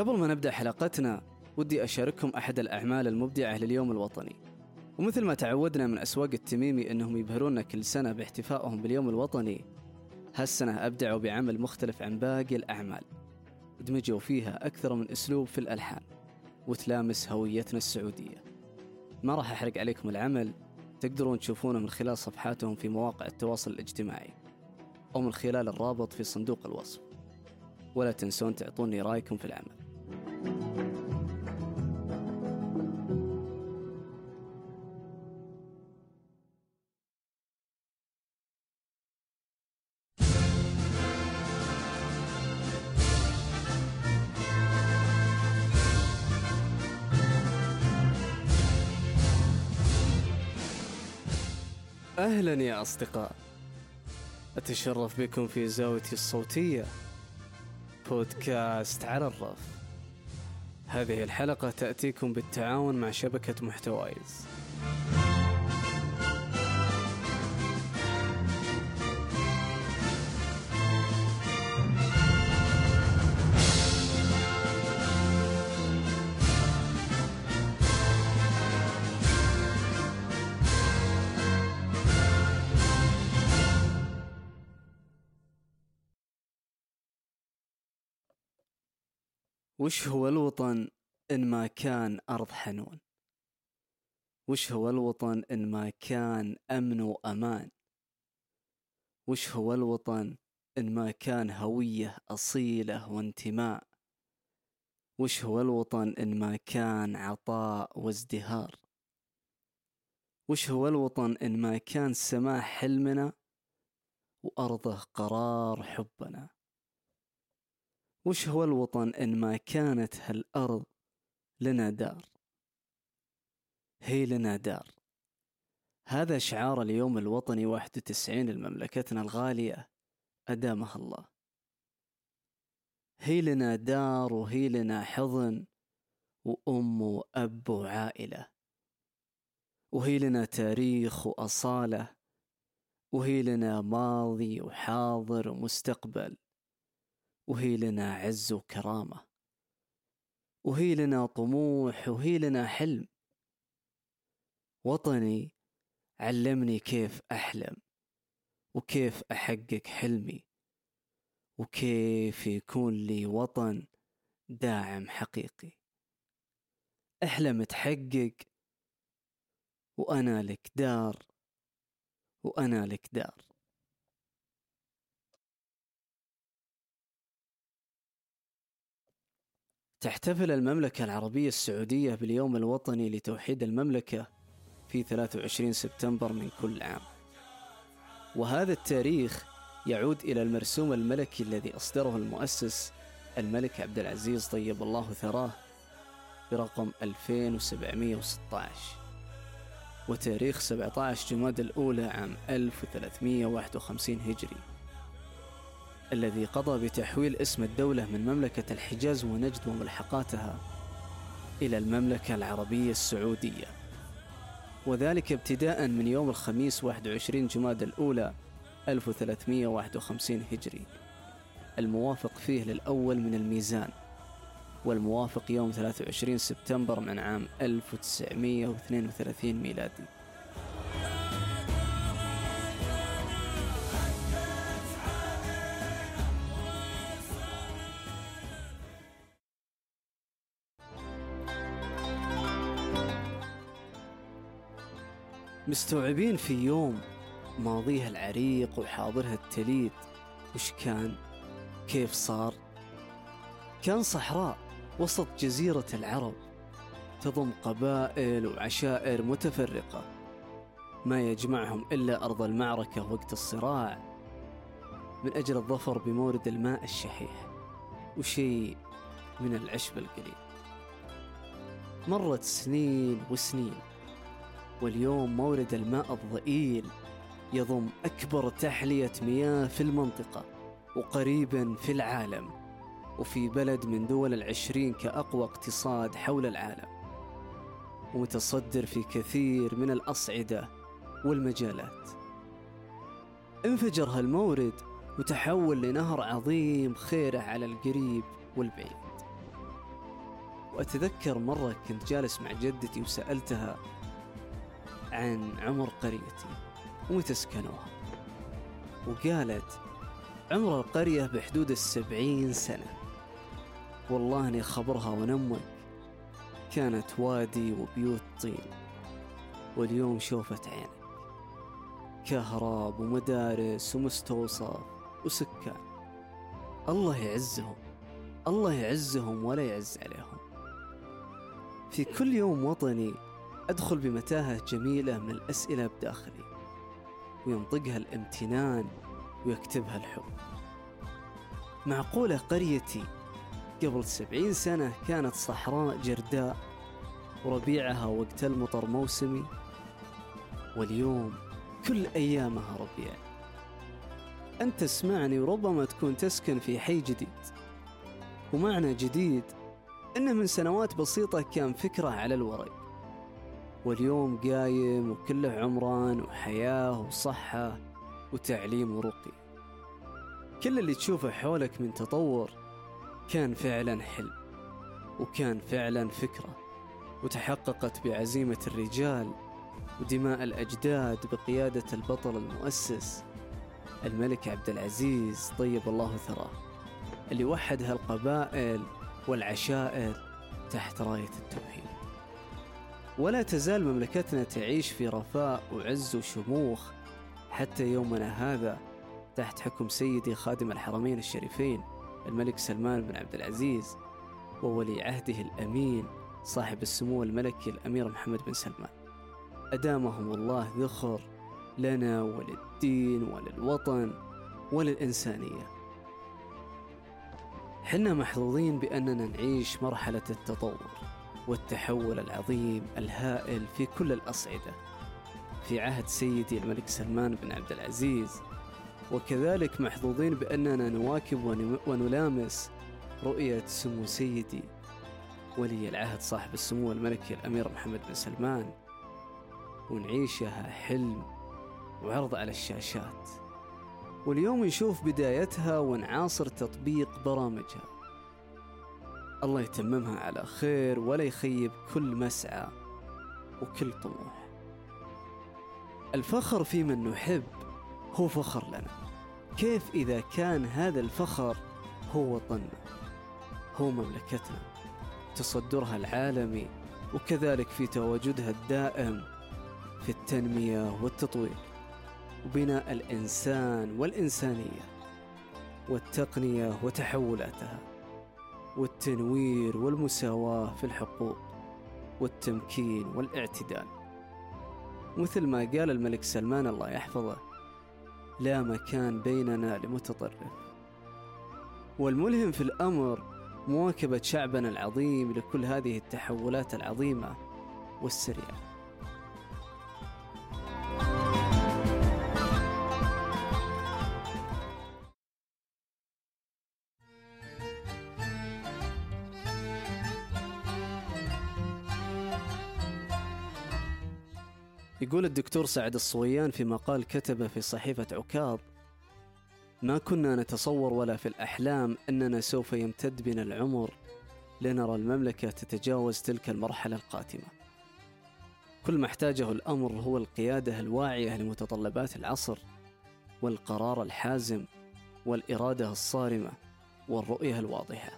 قبل ما نبدأ حلقتنا ودي أشارككم أحد الأعمال المبدعة لليوم الوطني. ومثل ما تعودنا من أسواق التميمي أنهم يبهروننا كل سنة باحتفائهم باليوم الوطني، هالسنة أبدعوا بعمل مختلف عن باقي الأعمال، دمجوا فيها أكثر من أسلوب في الألحان وتلامس هويتنا السعودية. ما راح أحرق عليكم العمل، تقدرون تشوفونه من خلال صفحاتهم في مواقع التواصل الاجتماعي أو من خلال الرابط في صندوق الوصف، ولا تنسون تعطوني رأيكم في العمل. أهلاً يا أصدقاء، أتشرف بكم في زاويتي الصوتية بودكاست على الرف. هذه الحلقة تأتيكم بالتعاون مع شبكة محتوايز. وش هو الوطن إن ما كان أرض حنون؟ وش هو الوطن إن ما كان أمن وأمان؟ وش هو الوطن إن ما كان هوية أصيلة وانتماء؟ وش هو الوطن إن ما كان عطاء وازدهار؟ وش هو الوطن إن ما كان سماء حلمنا وأرضه قرار حبنا؟ وش هو الوطن إن ما كانت هالأرض لنا دار؟ هي لنا دار، هذا شعار اليوم الوطني 91 لمملكتنا الغالية أدامها الله. هي لنا دار وهي لنا حضن وأم وأب وعائلة، وهي لنا تاريخ وأصالة، وهي لنا ماضي وحاضر ومستقبل، وهي لنا عز وكرامة، وهي لنا طموح، وهي لنا حلم. وطني علمني كيف أحلم، وكيف أحقق حلمي، وكيف يكون لي وطن داعم حقيقي. أحلم تحقق، وأنا لك دار، وأنا لك دار. تحتفل المملكة العربية السعودية باليوم الوطني لتوحيد المملكة في 23 سبتمبر من كل عام، وهذا التاريخ يعود إلى المرسوم الملكي الذي أصدره المؤسس الملك عبد العزيز طيب الله ثراه برقم 2716، وتاريخ 17 جمادى الأولى عام 1351 هجري، الذي قضى بتحويل اسم الدولة من مملكة الحجاز ونجد وملحقاتها إلى المملكة العربية السعودية، وذلك ابتداء من يوم الخميس 21 جمادى الأولى 1351 هجري، الموافق فيه للأول من الميزان، والموافق يوم 23 سبتمبر من عام 1932 ميلادي. مستوعبين في يوم ماضيها العريق وحاضرها التليد، وش كان؟ كيف صار؟ كان صحراء وسط جزيرة العرب تضم قبائل وعشائر متفرقة، ما يجمعهم إلا أرض المعركة وقت الصراع من أجل الظفر بمورد الماء الشحيح وشيء من العشب القليل. مرت سنين وسنين، واليوم مورد الماء الضئيل يضم أكبر تحلية مياه في المنطقة وقريبا في العالم، وفي بلد من دول 20 كأقوى اقتصاد حول العالم، ومتصدر في كثير من الأصعدة والمجالات. انفجر هالمورد وتحول لنهر عظيم خيره على القريب والبعيد، وأتذكر مرة كنت جالس مع جدتي وسألتها عن عمر قريتي ومتى سكنوها، وقالت عمر القرية بحدود 70 سنة. والله أني خبرها ونمك كانت وادي وبيوت طين، واليوم شوفت عينك كهرب ومدارس ومستوصف وسكان. الله يعزهم ولا يعز عليهم. في كل يوم وطني أدخل بمتاهة جميلة من الأسئلة بداخلي، وينطقها الامتنان ويكتبها الحب. معقولة قريتي قبل 70 سنة كانت صحراء جرداء وربيعها وقت المطر موسمي، واليوم كل أيامها ربيع. أنت تسمعني وربما تكون تسكن في حي جديد، ومعنى جديد إنه من سنوات بسيطة كان فكرة على الورق، واليوم قايم وكله عمران وحياة وصحة وتعليم ورقي. كل اللي تشوفه حولك من تطور كان فعلا حلم، وكان فعلا فكرة، وتحققت بعزيمة الرجال ودماء الأجداد بقيادة البطل المؤسس الملك عبد العزيز طيب الله ثراه، اللي وحد هالقبائل والعشائر تحت راية التوحيد. ولا تزال مملكتنا تعيش في رفاه وعز وشموخ حتى يومنا هذا، تحت حكم سيدي خادم الحرمين الشريفين الملك سلمان بن عبد العزيز، وولي عهده الأمين صاحب السمو الملكي الأمير محمد بن سلمان، أدامهم الله ذخر لنا وللدين وللوطن وللإنسانية. حنا محظوظين بأننا نعيش مرحلة التطور والتحول العظيم الهائل في كل الأصعدة في عهد سيدي الملك سلمان بن عبد العزيز، وكذلك محظوظين بأننا نواكب ونلامس رؤية سمو سيدي ولي العهد صاحب السمو الملكي الأمير محمد بن سلمان، ونعيشها حلم وعرض على الشاشات، واليوم نشوف بدايتها ونعاصر تطبيق برامجها. الله يتممها على خير ولا يخيب كل مسعى وكل طموح. الفخر في من نحب هو فخر لنا، كيف إذا كان هذا الفخر هو وطننا، هو مملكتنا، تصدرها العالمي، وكذلك في تواجدها الدائم في التنمية والتطوير وبناء الإنسان والإنسانية والتقنية وتحولاتها، والتنوير والمساواة في الحقوق والتمكين والاعتدال. مثل ما قال الملك سلمان الله يحفظه: لا مكان بيننا لمتطرف. والملهم في الأمر مواكبة شعبنا العظيم لكل هذه التحولات العظيمة والسريعة. يقول الدكتور سعد الصويان في مقال كتبه في صحيفة عكاظ: ما كنا نتصور ولا في الأحلام أننا سوف يمتد بنا العمر لنرى المملكة تتجاوز تلك المرحلة القاتمة. كل ما احتاجه الأمر هو القيادة الواعية لمتطلبات العصر، والقرار الحازم، والإرادة الصارمة، والرؤية الواضحة.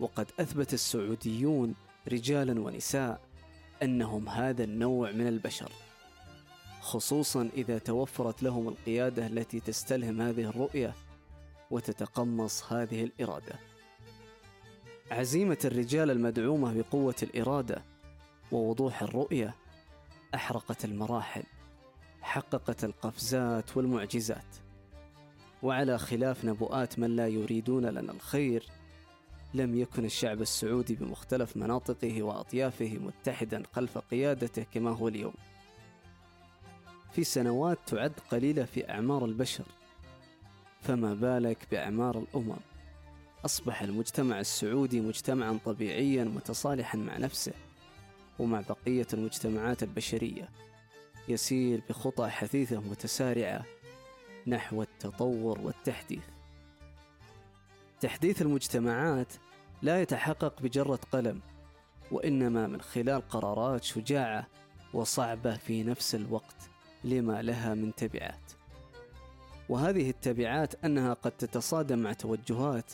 وقد أثبت السعوديون رجالا ونساء أنهم هذا النوع من البشر، خصوصا إذا توفرت لهم القيادة التي تستلهم هذه الرؤية وتتقمص هذه الإرادة. عزيمة الرجال المدعومة بقوة الإرادة ووضوح الرؤية أحرقت المراحل، حققت القفزات والمعجزات. وعلى خلاف نبؤات من لا يريدون لنا الخير، لم يكن الشعب السعودي بمختلف مناطقه وأطيافه متحدا خلف قيادته كما هو اليوم، في سنوات تعد قليلة في أعمار البشر، فما بالك بأعمار الأمم. أصبح المجتمع السعودي مجتمعا طبيعيا متصالحا مع نفسه ومع بقية المجتمعات البشرية، يسير بخطى حثيثة متسارعة نحو التطور والتحديث. تحديث المجتمعات لا يتحقق بجرة قلم، وإنما من خلال قرارات شجاعة وصعبة في نفس الوقت لما لها من تبعات. وهذه التبعات أنها قد تتصادم مع توجهات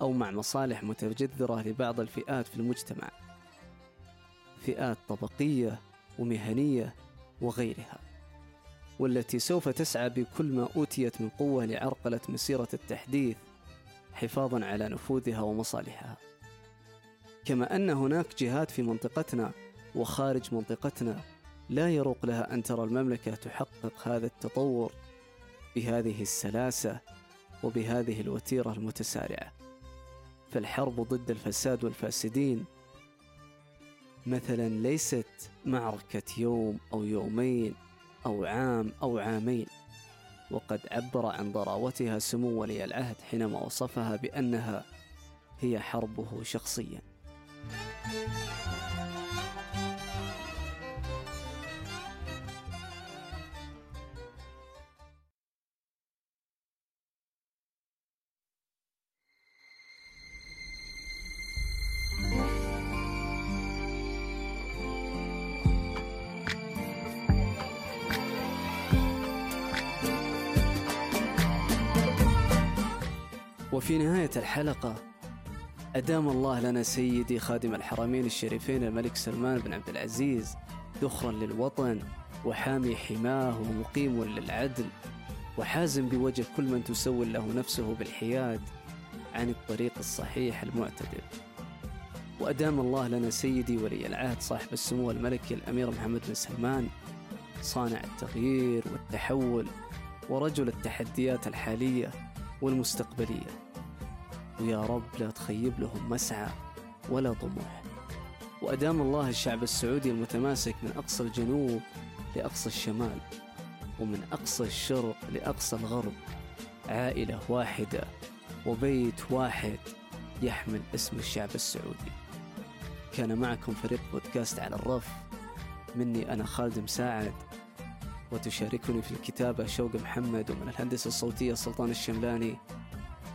أو مع مصالح متجذرة لبعض الفئات في المجتمع، فئات طبقية ومهنية وغيرها، والتي سوف تسعى بكل ما أوتيت من قوة لعرقلة مسيرة التحديث حفاظا على نفوذها ومصالحها. كما أن هناك جهات في منطقتنا وخارج منطقتنا لا يروق لها أن ترى المملكة تحقق هذا التطور بهذه السلاسة وبهذه الوتيرة المتسارعة. فالحرب ضد الفساد والفاسدين مثلا ليست معركة يوم أو يومين أو عام أو عامين، وقد عبر عن ضراوتها سمو ولي العهد حينما وصفها بأنها هي حربه شخصيا. وفي نهاية الحلقة أدام الله لنا سيدي خادم الحرمين الشريفين الملك سلمان بن عبد العزيز ذخرا للوطن وحامي حماه ومقيم للعدل وحازم بوجه كل من تسول له نفسه بالحياد عن الطريق الصحيح المعتدل. وأدام الله لنا سيدي ولي العهد صاحب السمو الملكي الأمير محمد بن سلمان صانع التغيير والتحول ورجل التحديات الحالية والمستقبلية، ويا رب لا تخيب لهم مسعى ولا طموح. وأدام الله الشعب السعودي المتماسك من أقصى الجنوب لأقصى الشمال ومن أقصى الشرق لأقصى الغرب، عائلة واحدة وبيت واحد يحمل اسم الشعب السعودي. كان معكم فريق بودكاست على الرف، مني أنا خالد مساعد، وتشاركني في الكتابة شوق محمد، ومن الهندسة الصوتية السلطان الشملاني،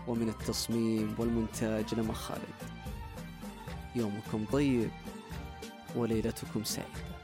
ومن التصميم والمونتاج لما خالد. يومكم طيب وليلتكم سعيدة.